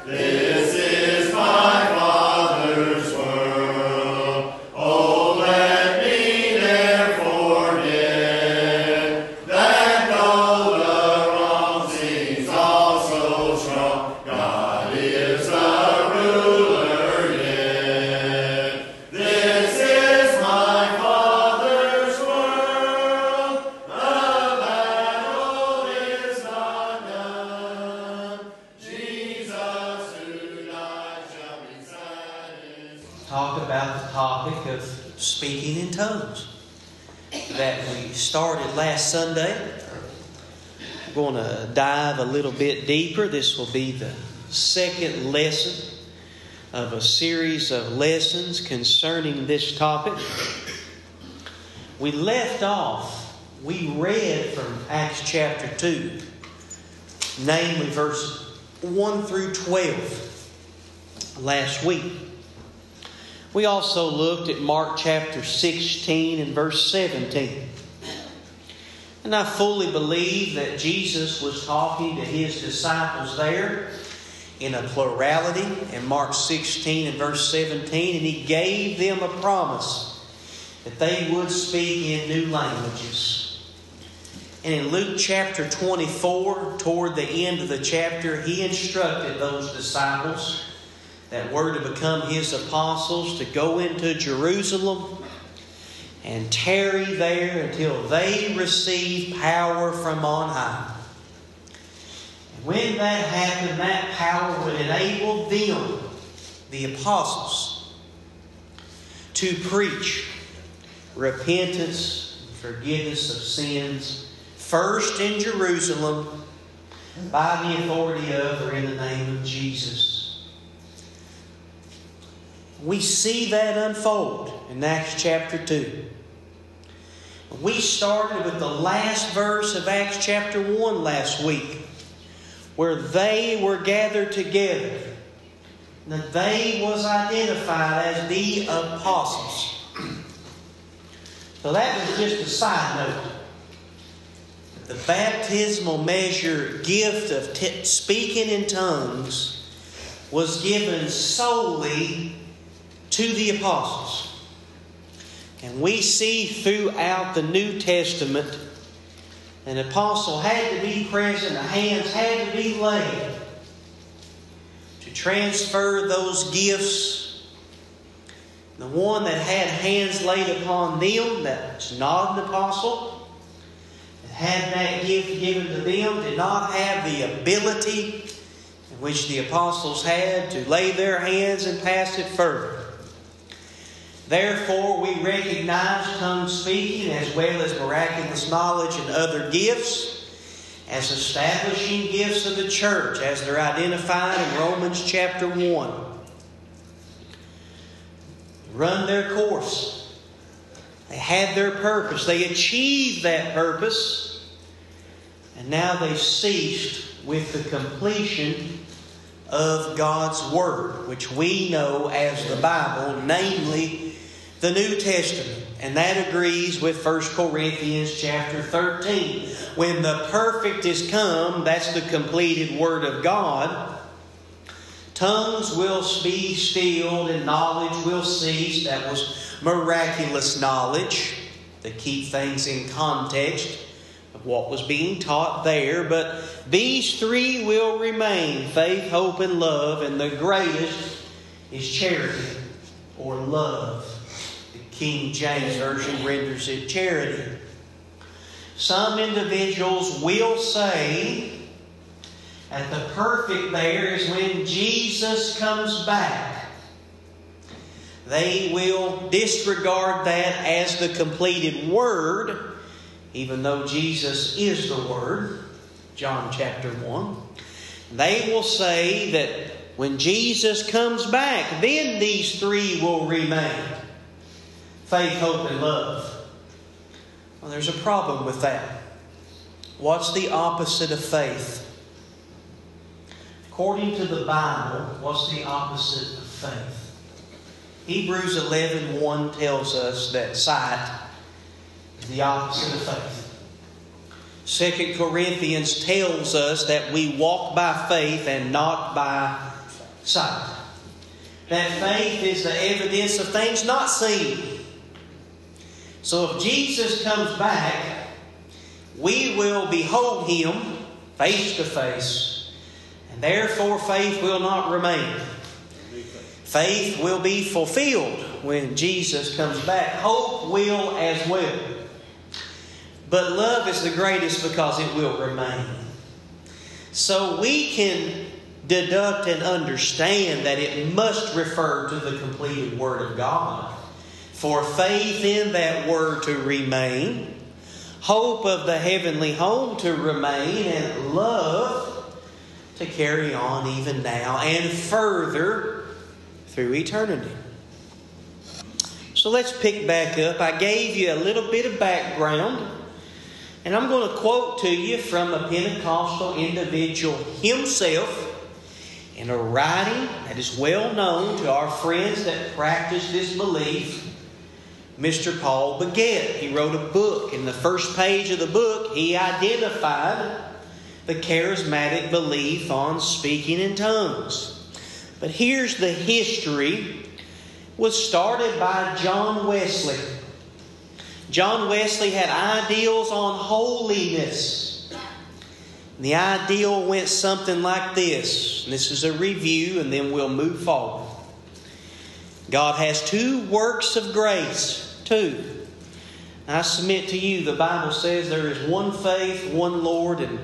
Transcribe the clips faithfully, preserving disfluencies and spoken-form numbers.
This is my Father's world, oh let me therefore live, that though the wrong seems also strong, God is the ruler yet. This is my Father's world, the battle is not done, Jesus. Talk about the topic of speaking in tongues that we started last Sunday. We're going to dive a little bit deeper. This will be the second lesson of a series of lessons concerning this topic. We left off, we read from Acts chapter two, namely verses one through twelve last week. We also looked at Mark chapter sixteen and verse seventeen. And I fully believe that Jesus was talking to His disciples there in a plurality in Mark sixteen and verse seventeen. And He gave them a promise that they would speak in new languages. And in Luke chapter twenty-four, toward the end of the chapter, He instructed those disciples that were to become His apostles to go into Jerusalem and tarry there until they receive power from on high. And when that happened, that power would enable them, the apostles, to preach repentance and forgiveness of sins, first in Jerusalem by the authority of or in the name of Jesus. We see that unfold in Acts chapter two. We started with the last verse of Acts chapter one last week, where they were gathered together. Now, they was identified as the apostles. So that was just a side note. The baptismal measure gift of t- speaking in tongues was given solely to the apostles. And we see throughout the New Testament an apostle had to be present, the hands had to be laid to transfer those gifts. The one that had hands laid upon them, that's not an apostle, that had that gift given to them, did not have the ability in which the apostles had to lay their hands and pass it further. Therefore, we recognize tongue speaking as well as miraculous knowledge and other gifts as establishing gifts of the church as they're identified in Romans chapter one. Run their course. They had their purpose. They achieved that purpose. And now they ceased with the completion of God's Word, which we know as the Bible, namely the New Testament. And that agrees with First Corinthians chapter thirteen. When the perfect is come, that's the completed Word of God, tongues will be stilled and knowledge will cease. That was miraculous knowledge to keep things in context of what was being taught there. But these three will remain, faith, hope, and love. And the greatest is charity or love. King James Version renders it charity. Some individuals will say that the perfect there is when Jesus comes back. They will disregard that as the completed Word, even though Jesus is the Word, John chapter one. They will say that when Jesus comes back, then these three will remain. Faith, hope, and love. Well, there's a problem with that. What's the opposite of faith? According to the Bible, what's the opposite of faith? Hebrews eleven one tells us that sight is the opposite of faith. Second Corinthians tells us that we walk by faith and not by sight. That faith is the evidence of things not seen. So if Jesus comes back, we will behold Him face to face. And therefore faith will not remain. Faith will be fulfilled when Jesus comes back. Hope will as well. But love is the greatest because it will remain. So we can deduct and understand that it must refer to the completed Word of God. For faith in that Word to remain, hope of the heavenly home to remain, and love to carry on even now and further through eternity. So let's pick back up. I gave you a little bit of background. And I'm going to quote to you from a Pentecostal individual himself in a writing that is well known to our friends that practice this belief, Mister Paul Begett. He wrote a book. In the first page of the book, he identified the charismatic belief on speaking in tongues. But here's the history. It was started by John Wesley. John Wesley had ideals on holiness. And the ideal went something like this. And this is a review, and then we'll move forward. God has two works of grace. Two. I submit to you, the Bible says there is one faith, one Lord, and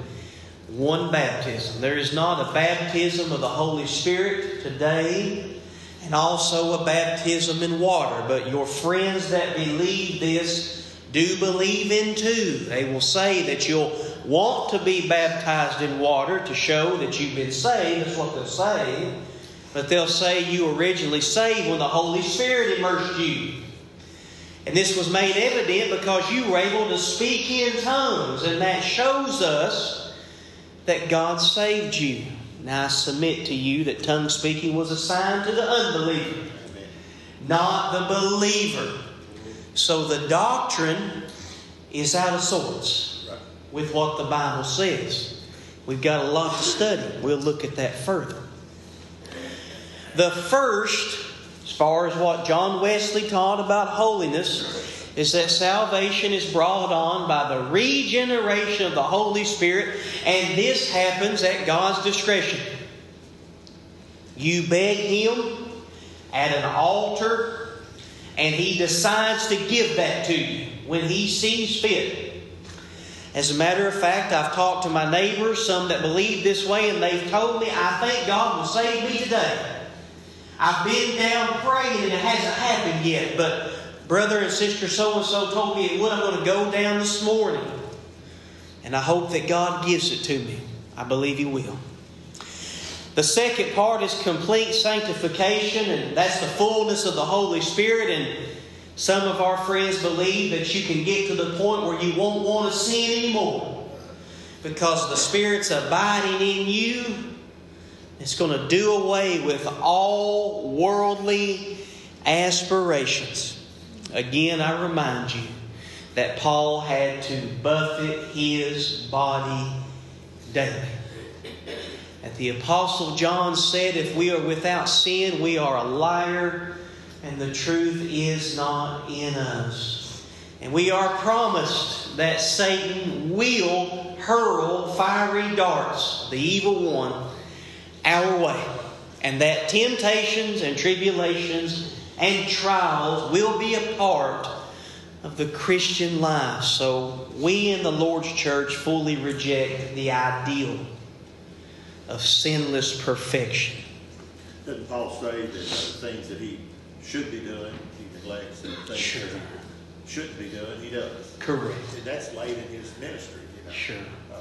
one baptism. There is not a baptism of the Holy Spirit today, and also a baptism in water. But your friends that believe this do believe in two. They will say that you'll want to be baptized in water to show that you've been saved. That's what they'll say. But they'll say you originally saved when the Holy Spirit immersed you. And this was made evident because you were able to speak in tongues. And that shows us that God saved you. Now I submit to you that tongue speaking was a sign to the unbeliever, not the believer. So the doctrine is out of sorts with what the Bible says. We've got a lot to study. We'll look at that further. The first, as far as what John Wesley taught about holiness, is that salvation is brought on by the regeneration of the Holy Spirit, and this happens at God's discretion. You beg Him at an altar, and He decides to give that to you when He sees fit. As a matter of fact, I've talked to my neighbors, some that believe this way, and they've told me, I think God will save me today. I've been down praying, and it hasn't happened yet, but brother and sister so-and-so told me it would. I'm going to go down this morning. And I hope that God gives it to me. I believe He will. The second part is complete sanctification, and that's the fullness of the Holy Spirit. And some of our friends believe that you can get to the point where you won't want to sin anymore because the Spirit's abiding in you. It's going to do away with all worldly aspirations. Again, I remind you that Paul had to buffet his body daily. That the Apostle John said, if we are without sin, we are a liar, and the truth is not in us. And we are promised that Satan will hurl fiery darts, the evil one, our way. And that temptations and tribulations and trials will be a part of the Christian life. So we in the Lord's church fully reject the ideal of sinless perfection. Doesn't Paul say that the things that he should be doing, he neglects, and things sure. that he shouldn't be doing, he does? Correct. And that's laid in his ministry. You know? Sure. Uh,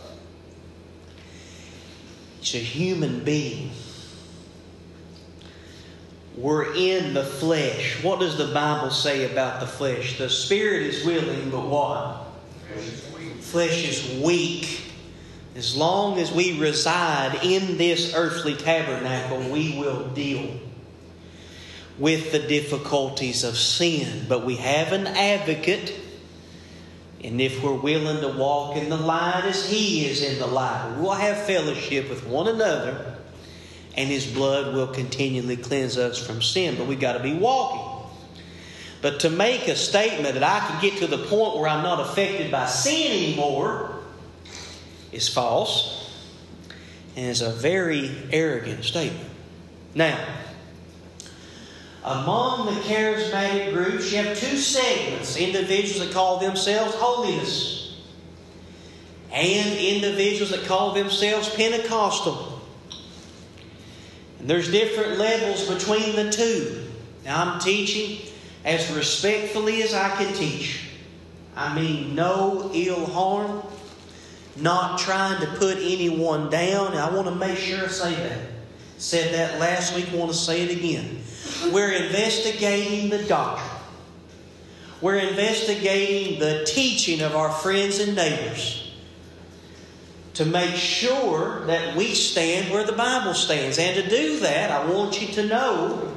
He's a human being. We're in the flesh. What does the Bible say about the flesh? The spirit is willing, but what? Flesh is weak. As long as we reside in this earthly tabernacle, we will deal with the difficulties of sin. But we have an advocate. And if we're willing to walk in the light as He is in the light, we'll have fellowship with one another. and his blood will continually cleanse us from sin. But we've got to be walking. But to make a statement that I can get to the point where I'm not affected by sin anymore is false and is a very arrogant statement. Now, among the charismatic groups, you have two segments. Individuals that call themselves holiness and individuals that call themselves Pentecostal. And there's different levels between the two. Now, I'm teaching as respectfully as I can teach. I mean no ill harm. Not trying to put anyone down. I want to make sure I say that. Said that last week. I want to say it again. We're investigating the doctrine. We're investigating the teaching of our friends and neighbors to make sure that we stand where the Bible stands. And to do that, I want you to know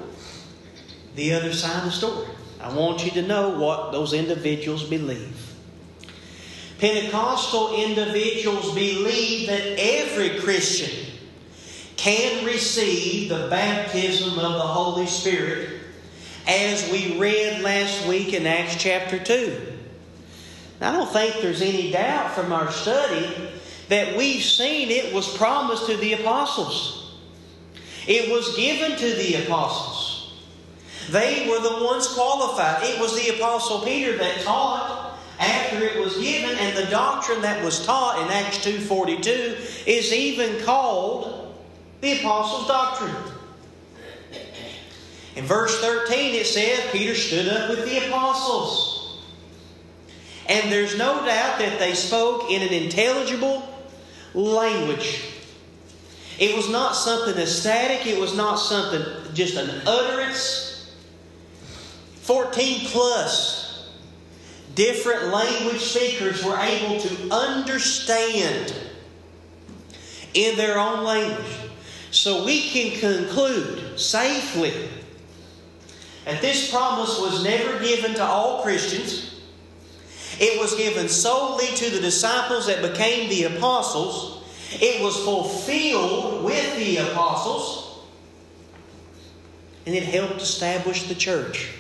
the other side of the story. I want you to know what those individuals believe. Pentecostal individuals believe that every Christian can receive the baptism of the Holy Spirit, as we read last week in Acts chapter two. Now, I don't think there's any doubt from our study that we've seen it was promised to the apostles. It was given to the apostles. They were the ones qualified. It was the Apostle Peter that taught after it was given, and the doctrine that was taught in Acts two forty-two is even called the Apostles' Doctrine. In verse thirteen it says, Peter stood up with the apostles. And there's no doubt that they spoke in an intelligible language. It was not something ecstatic. It was not something, just an utterance. fourteen plus different language speakers were able to understand in their own language. So we can conclude safely that this promise was never given to all Christians. It was given solely to the disciples that became the apostles. It was fulfilled with the apostles. And it helped establish the church.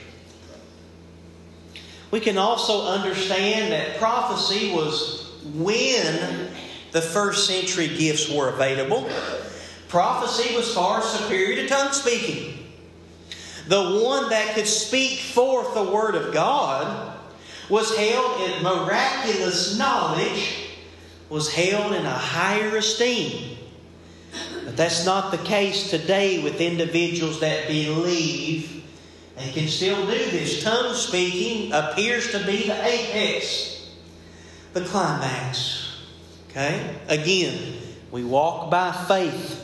We can also understand that prophecy was when the first century gifts were available. Prophecy was far superior to tongue speaking. The one that could speak forth the Word of God was held in miraculous knowledge, was held in a higher esteem. But that's not the case today with individuals that believe and can still do this. Tongue speaking appears to be the apex, the climax. Okay? Again, we walk by faith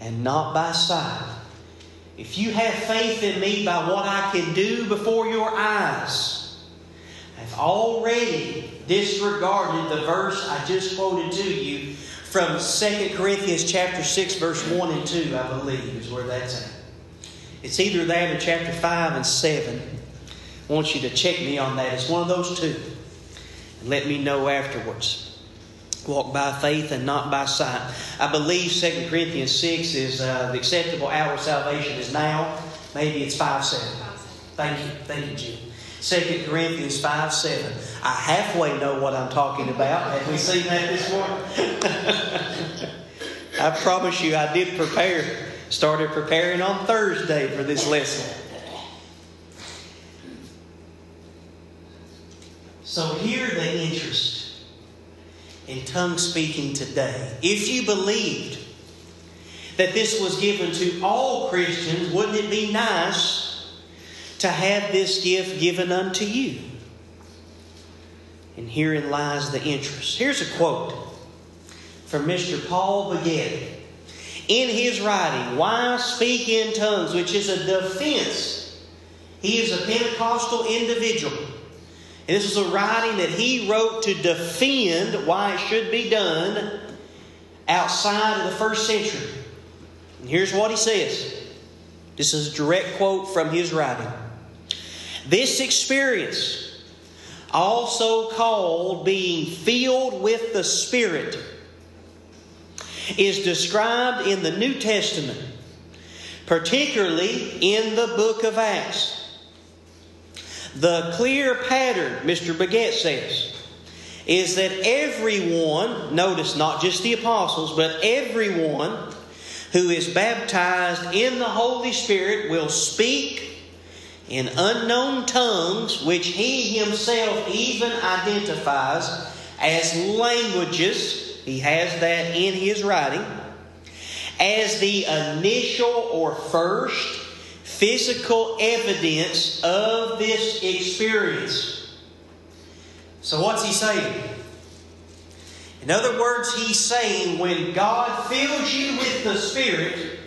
and not by sight. If you have faith in me by what I can do before your eyes, I've already disregarded the verse I just quoted to you from Second Corinthians chapter six, verse one and two, I believe, is where that's at. It's either that or chapter five and seven. I want you to check me on that. It's one of those two. And let me know afterwards. Walk by faith and not by sight. I believe Second Corinthians six is uh, the acceptable hour of salvation is now. Maybe it's five seven. Thank you. Thank you, Jim. Second Corinthians five seven. I halfway know what I'm talking about. Have we seen that this morning? I promise you I did prepare. Started preparing on Thursday for this lesson. So hear the interest in tongue speaking today. If you believed that this was given to all Christians, wouldn't it be nice to have this gift given unto you? And herein lies the interest. Here's a quote from Mister Paul Begett. In his writing, Why Speak in Tongues, which is a defense. He is a Pentecostal individual. And this is a writing that he wrote to defend why it should be done outside of the first century. And here's what he says. This is a direct quote from his writing. This experience, also called being filled with the Spirit, is described in the New Testament, particularly in the book of Acts. The clear pattern, Mister Begett says, is that everyone, notice not just the apostles, but everyone who is baptized in the Holy Spirit will speak in unknown tongues, which he himself even identifies as languages. He has that in his writing. As the initial or first physical evidence of this experience. So what's he saying? In other words, he's saying when God fills you with the Spirit,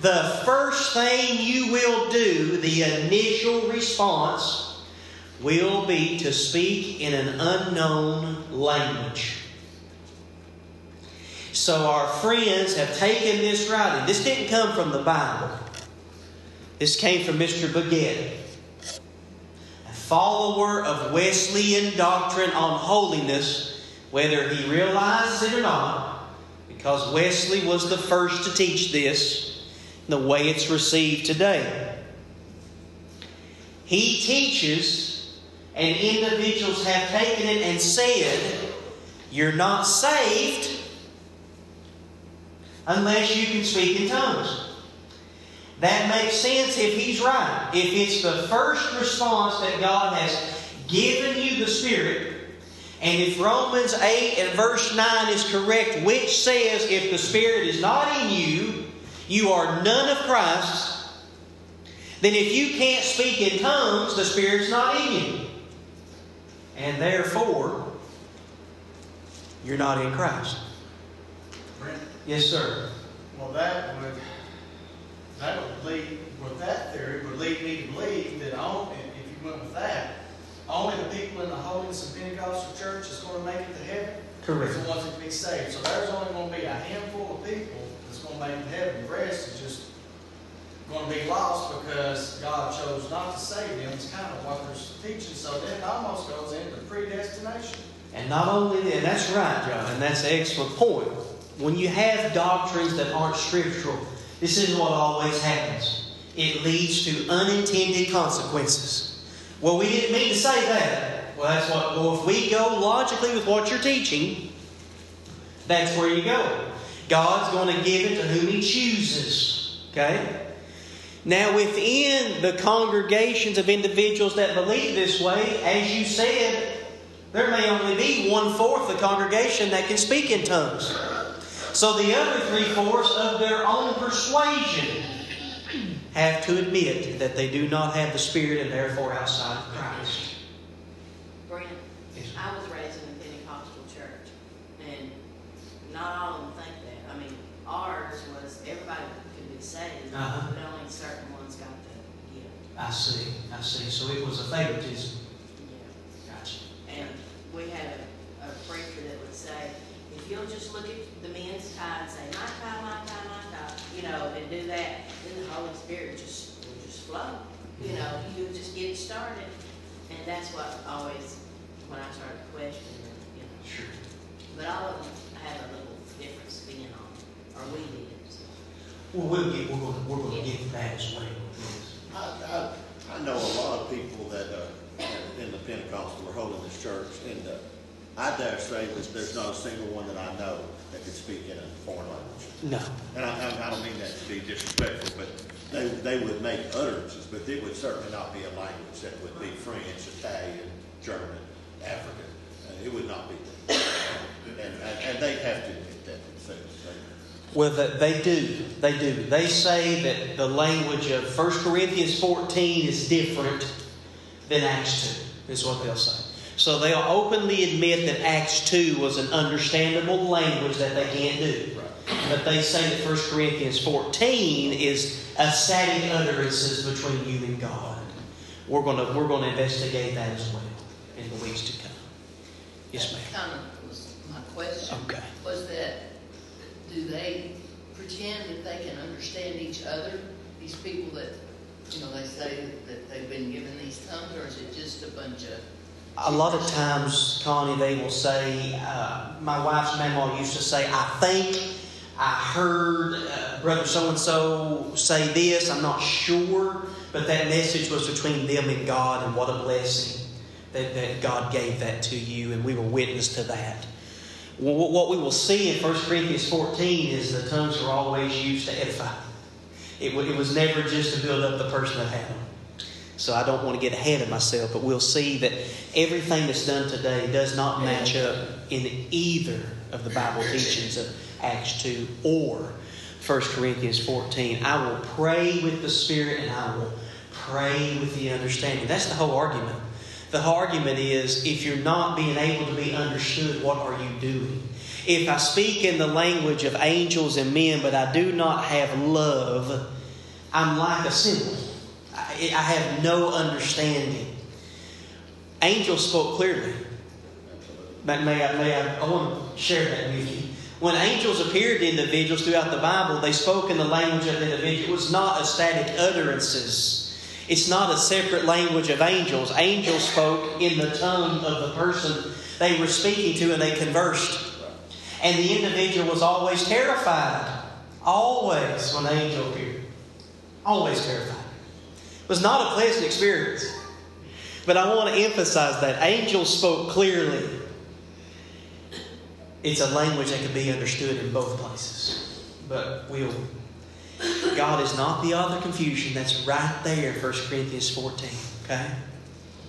the first thing you will do, the initial response, will be to speak in an unknown language. So our friends have taken this writing. This didn't come from the Bible. This came from Mister Begett, a follower of Wesleyan doctrine on holiness, whether he realizes it or not, because Wesley was the first to teach this in the way it's received today. He teaches, and individuals have taken it and said, you're not saved unless you can speak in tongues. That makes sense if he's right. If it's the first response that God has given you the Spirit, and if Romans eight and verse nine is correct, which says if the Spirit is not in you, you are none of Christ's, then if you can't speak in tongues, the Spirit's not in you. And therefore, you're not in Christ. Brent? Yes, sir. Well, that would... That would lead, with that theory, would lead me to believe that only, if you went with that, only the people in the holiness of Pentecostal church is going to make it to heaven. Correct. It's the ones that can be saved. So there's only going to be a handful of people that's going to make it to heaven. The rest is just going to be lost because God chose not to save them. It's kind of what they're teaching. So then it almost goes into predestination. And not only that, that's right, John, and that's an excellent point. When you have doctrines that aren't scriptural, this is what always happens. It leads to unintended consequences. Well, we didn't mean to say that. Well, that's what. Well, if we go logically with what you're teaching, that's where you go. God's going to give it to whom He chooses. Okay? Now, within the congregations of individuals that believe this way, as you said, there may only be one-fourth of the congregation that can speak in tongues. So the other three-fourths of their own persuasion have to admit that they do not have the Spirit and therefore outside of Christ. Brent, yes. I was raised in a Pentecostal church, and not all of them think that. I mean, ours was everybody could be saved, uh-huh. but only certain ones got the gift. I see, I see. So it was a favoritism. Yeah. Gotcha. And we had a, a preacher that would say, if you'll just look at the men's tie and say, my tie, my tie, my tie, you know, and do that, then the Holy Spirit just will just flow. You know, you'll just get started. And that's what always, when I started questioning, you know. Sure. But all of them have a little different spin on them, or we did. So. Well, we'll get, we're going we're going to yeah. get that as well. I, I, I know a lot of people that are in the Pentecostal or Holiness Church, and uh, I dare say that there's not a single one that I know that can speak in a foreign language. No. And I, I don't mean that to be disrespectful, but they, they would make utterances, but it would certainly not be a language that would be French, Italian, German, African. Uh, it would not be that. And, and, and they have to admit that themselves. Well, they do. They do. They say that the language of First Corinthians fourteen is different than Acts two, is what they'll say. So they'll openly admit that Acts two was an understandable language that they can't do. Right. But they say that First Corinthians fourteen is ecstatic utterances between you and God. We're going to we're going to investigate that as well in the weeks to come. Yes, ma'am. That kind of was my question. Okay. Was that, do they pretend that they can understand each other? These people that, you know, they say that, that they've been given these tongues, or is it just a bunch of... A lot of times, Connie, they will say, uh, my wife's mama used to say, I think I heard uh, Brother so-and-so say this. I'm not sure. But that message was between them and God, and what a blessing that, that God gave that to you, and we were witness to that. Well, what we will see in First Corinthians fourteen is the tongues are always used to edify. It, it was never just to build up the person that had them. So I don't want to get ahead of myself, but we'll see that everything that's done today does not match up in either of the Bible teachings of Acts two or First Corinthians fourteen. I will pray with the Spirit and I will pray with the understanding. That's the whole argument. The whole argument is, if you're not being able to be understood, what are you doing? If I speak in the language of angels and men, but I do not have love, I'm like a symbol. I have no understanding. Angels spoke clearly. May, may I, may I, I want to share that with you. When angels appeared to individuals throughout the Bible, they spoke in the language of the individual. It was not a static utterances. It's not a separate language of angels. Angels spoke in the tongue of the person they were speaking to, and they conversed. And the individual was always terrified. Always when an angel appeared. Always terrified. It was not a pleasant experience. But I want to emphasize that angels spoke clearly. It's a language that can be understood in both places. But we'll. God is not the author of confusion. That's right there, First Corinthians fourteen. Okay?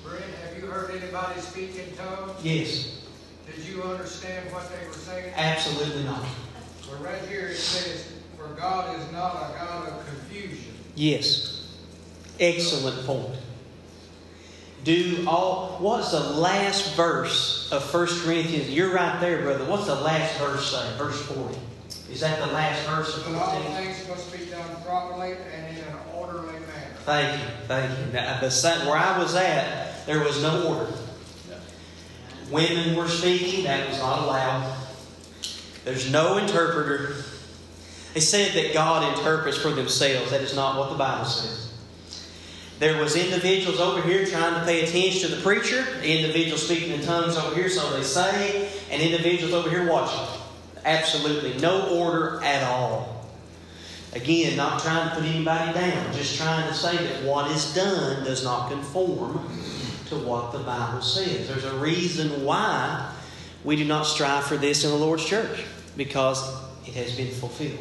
Brent, have you heard anybody speak in tongues? Yes. Did you understand what they were saying? Absolutely not. Well, right here it says, for God is not a God of confusion. Yes. Excellent point. Do all. What's the last verse of First Corinthians? You're right there, brother. What's the last verse say? Verse forty. Is that the last verse of fourteen? But all things must be done properly and in an orderly manner. Thank you. Thank you. Now, the, where I was at, there was no order. No. Women were speaking. That was not allowed. There's no interpreter. They said that God interprets for themselves. That is not what the Bible says. There was individuals over here trying to pay attention to the preacher. Individuals speaking in tongues over here, so they say. And individuals over here watching. Absolutely no order at all. Again, not trying to put anybody down. Just trying to say that what is done does not conform to what the Bible says. There's a reason why we do not strive for this in the Lord's church. Because it has been fulfilled.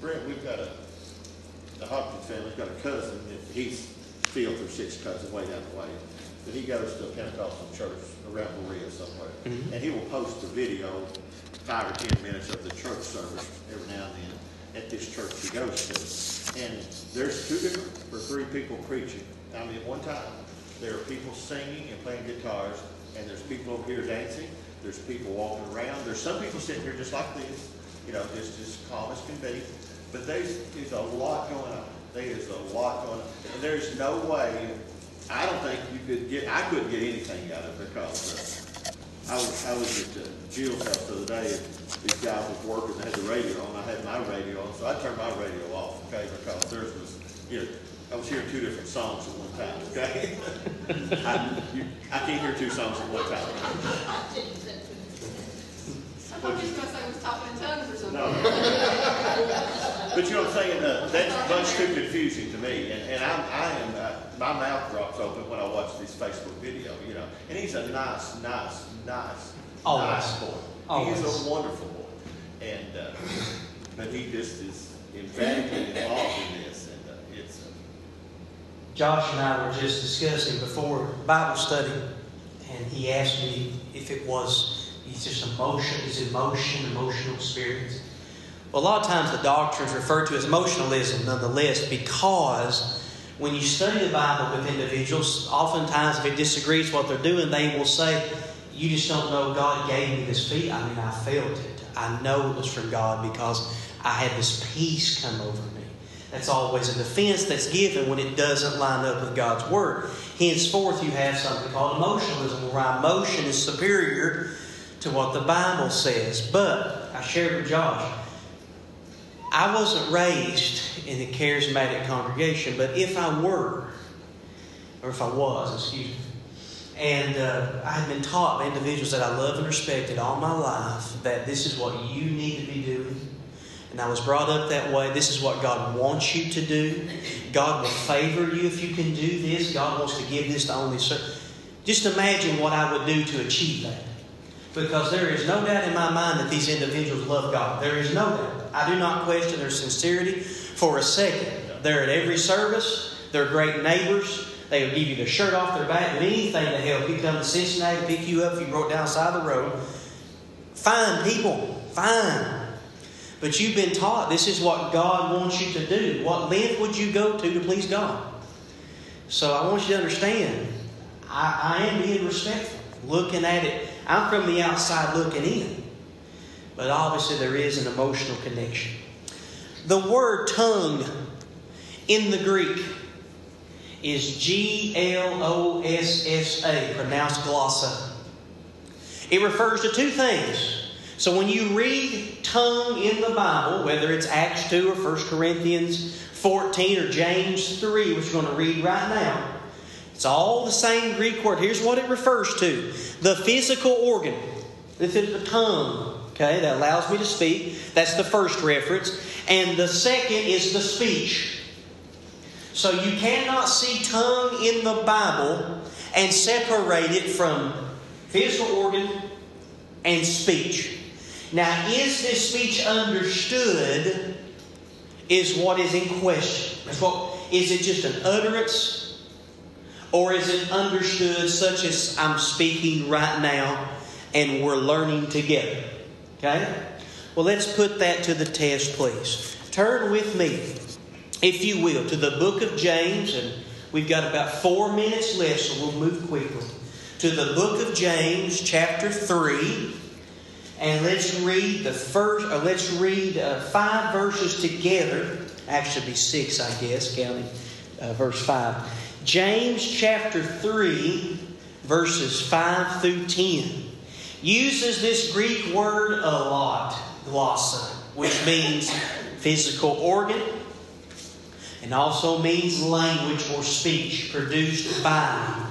Brent, we've got a... The Hopkins family's got a cousin that he's fifth or sixth cousin way down the way. But he goes to a Pentecostal church around Berea somewhere. Mm-hmm. And he will post a video, five or ten minutes of the church service every now and then at this church he goes to. And there's two different or three people preaching. I mean, at one time, there are people singing and playing guitars, and there's people over here dancing, there's people walking around, there's some people sitting here just like this, you know, just as calm as can be. But there's, there's a lot going on. There's a lot going on. And there's no way, I don't think you could get, I couldn't get anything out of it because uh, I, was, I was at uh, Jill's house the other day, and these guys was working, they had the radio on, I had my radio on, so I turned my radio off, okay, because theirs was, you know, I was hearing two different songs at one time, okay? I, you, I can't hear two songs at one time. I thought you were going to say I was talking in tongues or something. No. But you know what I'm saying? Uh, that's much too confusing to me, and, and I'm, I am uh, my mouth drops open when I watch this Facebook video, you know. And he's a nice, nice, nice, Always. nice boy. Always. He is a wonderful boy, and uh, but he just is emphatically involved in this, and uh, it's. Uh, Josh and I were just discussing before Bible study, and he asked me if it was it's just emotion, is emotion, emotional spirits. Well, a lot of times the doctrine is referred to as emotionalism nonetheless, because when you study the Bible with individuals, oftentimes if it disagrees what they're doing, they will say, you just don't know God gave me this peace. I mean, I felt it. I know it was from God because I had this peace come over me. That's always a defense that's given when it doesn't line up with God's Word. Henceforth, you have something called emotionalism, where emotion is superior to what the Bible says. But, I shared with Josh, I wasn't raised in the charismatic congregation, but if I were, or if I was, excuse me, and uh, I had been taught by individuals that I love and respected all my life that this is what you need to be doing, And I was brought up that way. This is what God wants you to do. God will favor you if you can do this. God wants to give this to only certain. Just imagine what I would do to achieve that. Because there is no doubt in my mind that these individuals love God. There is no doubt. I do not question their sincerity for a second. They're at every service. They're great neighbors. They will give you their shirt off their back and anything to help. You come to Cincinnati to pick you up if you broke down the side of the road. Fine people. Fine. But you've been taught this is what God wants you to do. What length would you go to to please God? So I want you to understand, I, I am being respectful, looking at it. I'm from the outside looking in. But obviously there is an emotional connection. The word tongue in the Greek is G L O S S A, pronounced glossa. It refers to two things. So when you read tongue in the Bible, whether it's Acts two or First Corinthians fourteen or James three, which we're going to read right now, it's all the same Greek word. Here's what it refers to. The physical organ. This is the tongue. Okay, that allows me to speak. That's the first reference. And the second is the speech. So you cannot see tongue in the Bible and separate it from physical organ and speech. Now, is this speech understood is what is in question. That's what, is it just an utterance, or is it understood such as I'm speaking right now and we're learning together? Okay? Well, let's put that to the test, please. Turn with me, if you will, to the book of James, and we've got about four minutes left, so we'll move quickly. To the book of James, chapter three, and let's read the first, or let's read uh, five verses together. Actually, be six, I guess, counting uh, verse five. James chapter three, verses five through ten, uses this Greek word a lot, glossa, which means physical organ, and also means language or speech produced by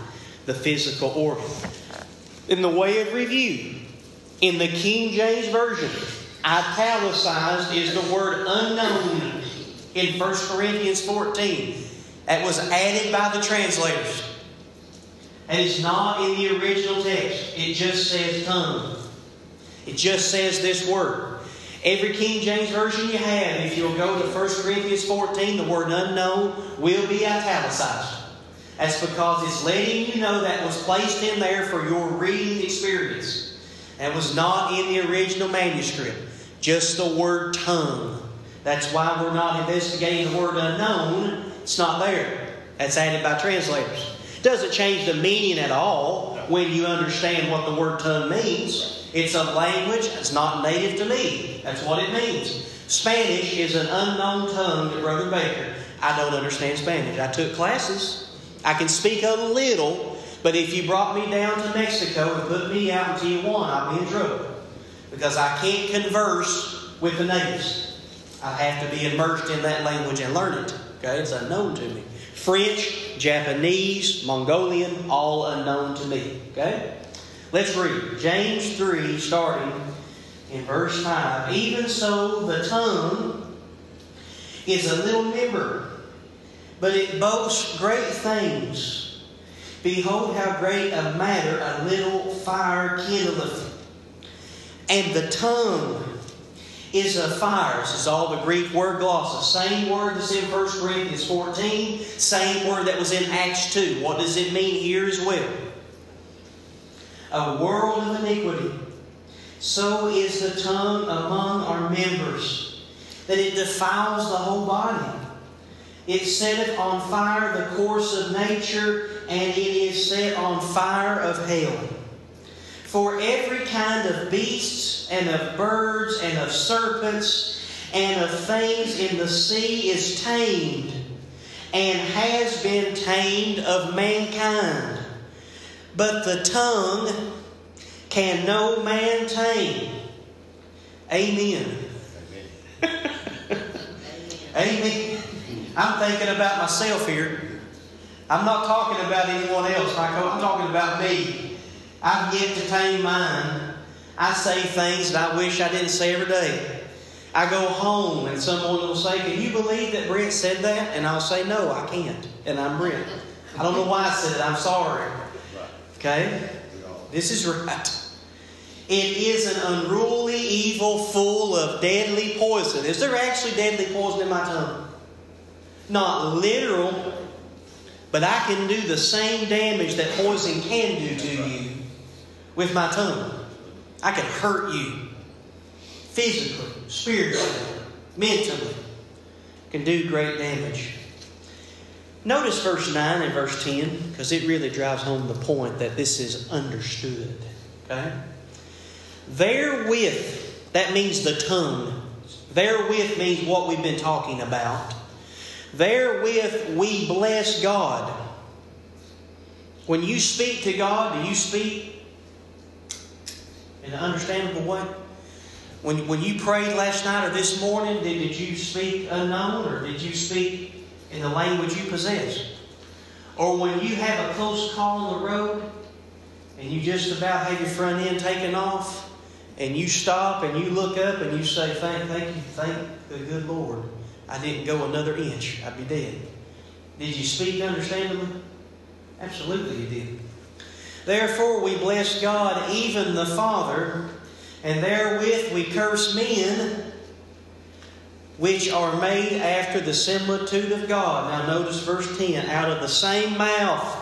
the physical organ. In the way of review, in the King James Version, italicized is the word unknown in First Corinthians fourteen. That was added by the translators. And it's not in the original text. It just says tongue. It just says this word. Every King James Version you have, if you'll go to First Corinthians fourteen, the word unknown will be italicized. That's because it's letting you know that was placed in there for your reading experience. That was not in the original manuscript. Just the word tongue. That's why we're not investigating the word unknown. It's not there. That's added by translators. Doesn't change the meaning at all when you understand what the word tongue means. It's a language that's not native to me. That's what it means. Spanish is an unknown tongue to Brother Baker. I don't understand Spanish. I took classes. I can speak a little, but if you brought me down to Mexico and put me out in Tijuana, I'd be in trouble. Because I can't converse with the natives. I have to be immersed in that language and learn it. Okay, it's unknown to me. French, Japanese, Mongolian, all unknown to me. Okay? Let's read. James three, starting in verse five. Even so, the tongue is a little member, but it boasts great things. Behold how great a matter a little fire kindleth. And the tongue is a fire. This is all the Greek word glossa. Same word that's in First Corinthians fourteen. Same word that was in Acts two. What does it mean here as well? A world of iniquity. So is the tongue among our members, that it defiles the whole body. It setteth on fire the course of nature, and it is set on fire of hell. For every kind of beasts, and of birds, and of serpents, and of things in the sea is tamed, and has been tamed of mankind. But the tongue can no man tame. Amen. Amen. Amen. I'm thinking about myself here. I'm not talking about anyone else, Michael. I'm talking about me. I've yet to tame mine. I say things that I wish I didn't say every day. I go home and someone will say, "Can you believe that Brent said that?" And I'll say, "No, I can't. And I'm Brent. I don't know why I said it. I'm sorry." Okay? This is right. It is an unruly evil full of deadly poison. Is there actually deadly poison in my tongue? Not literal, but I can do the same damage that poison can do to you with my tongue. I can hurt you physically, spiritually, mentally. Can do great damage. Notice verse nine and verse ten, because it really drives home the point that this is understood. Okay? Therewith, that means the tongue. Therewith means what we've been talking about. Therewith we bless God. When you speak to God, do you speak in an understandable way? When, when you prayed last night or this morning, did, did you speak unknown, or did you speak in the language you possess? Or when you have a close call on the road and you just about have your front end taken off and you stop and you look up and you say, thank, thank you, thank the good Lord. I didn't go another inch. I'd be dead. Did you speak understandably? Absolutely you did. Therefore we bless God, even the Father, and therewith we curse men which are made after the similitude of God. Now notice verse ten. Out of the same mouth.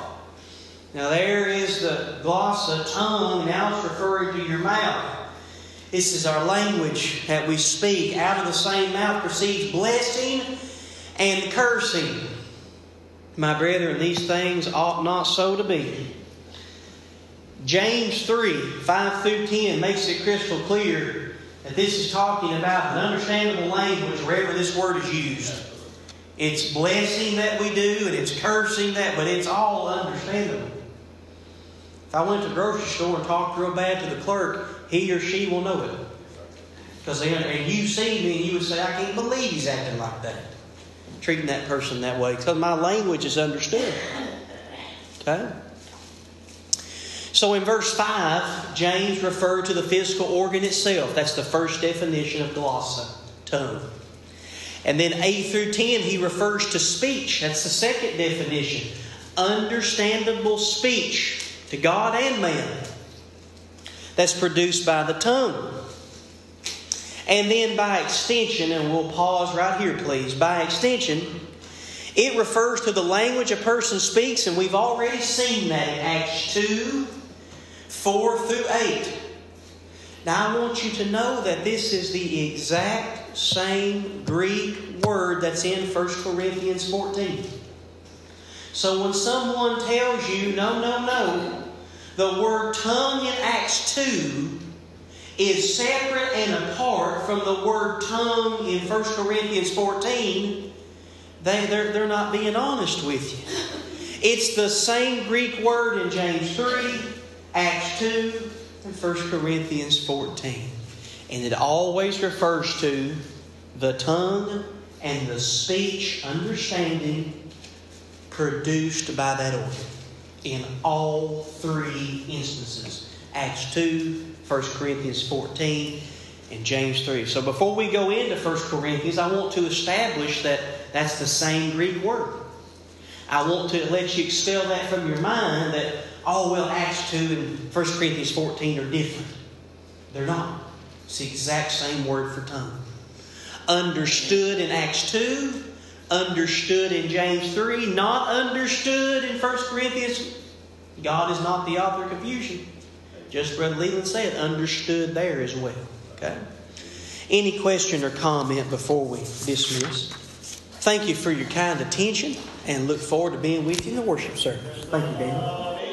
Now there is the glossa, tongue. Now it's referring to your mouth. This is our language that we speak. Out of the same mouth proceeds blessing and cursing. My brethren, these things ought not so to be. James three, five through ten makes it crystal clear that this is talking about an understandable language wherever this word is used. It's blessing that we do, and it's cursing that, but it's all understandable. If I went to the grocery store and talked real bad to the clerk, he or she will know it. Because and you see me and you would say, I can't believe he's acting like that. Treating that person that way. Because my language is understood. Okay? So in verse five, James referred to the physical organ itself. That's the first definition of glossa, tongue. And then eight through ten, he refers to speech. That's the second definition. Understandable speech to God and man. That's produced by the tongue. And then by extension, and we'll pause right here, please. By extension, it refers to the language a person speaks, and we've already seen that in Acts two, four through eight. Now I want you to know that this is the exact same Greek word that's in First Corinthians fourteen. So when someone tells you, no, no, no, the word tongue in Acts two is separate and apart from the word tongue in First Corinthians fourteen, they, they're, they're not being honest with you. It's the same Greek word in James three, Acts two, and First Corinthians fourteen. And it always refers to the tongue and the speech understanding produced by that organ in all three instances. Acts two, First Corinthians fourteen, and James three. So before we go into First Corinthians, I want to establish that that's the same Greek word. I want to let you expel that from your mind that, oh, well, Acts two and First Corinthians fourteen are different. They're not. It's the exact same word for tongue. Understood in Acts two, understood in James three, not understood in First Corinthians. God is not the author of confusion. Just Brother Leland said, understood there as well. Okay. Any question or comment before we dismiss? Thank you for your kind attention and look forward to being with you in the worship service. Thank you, Daniel.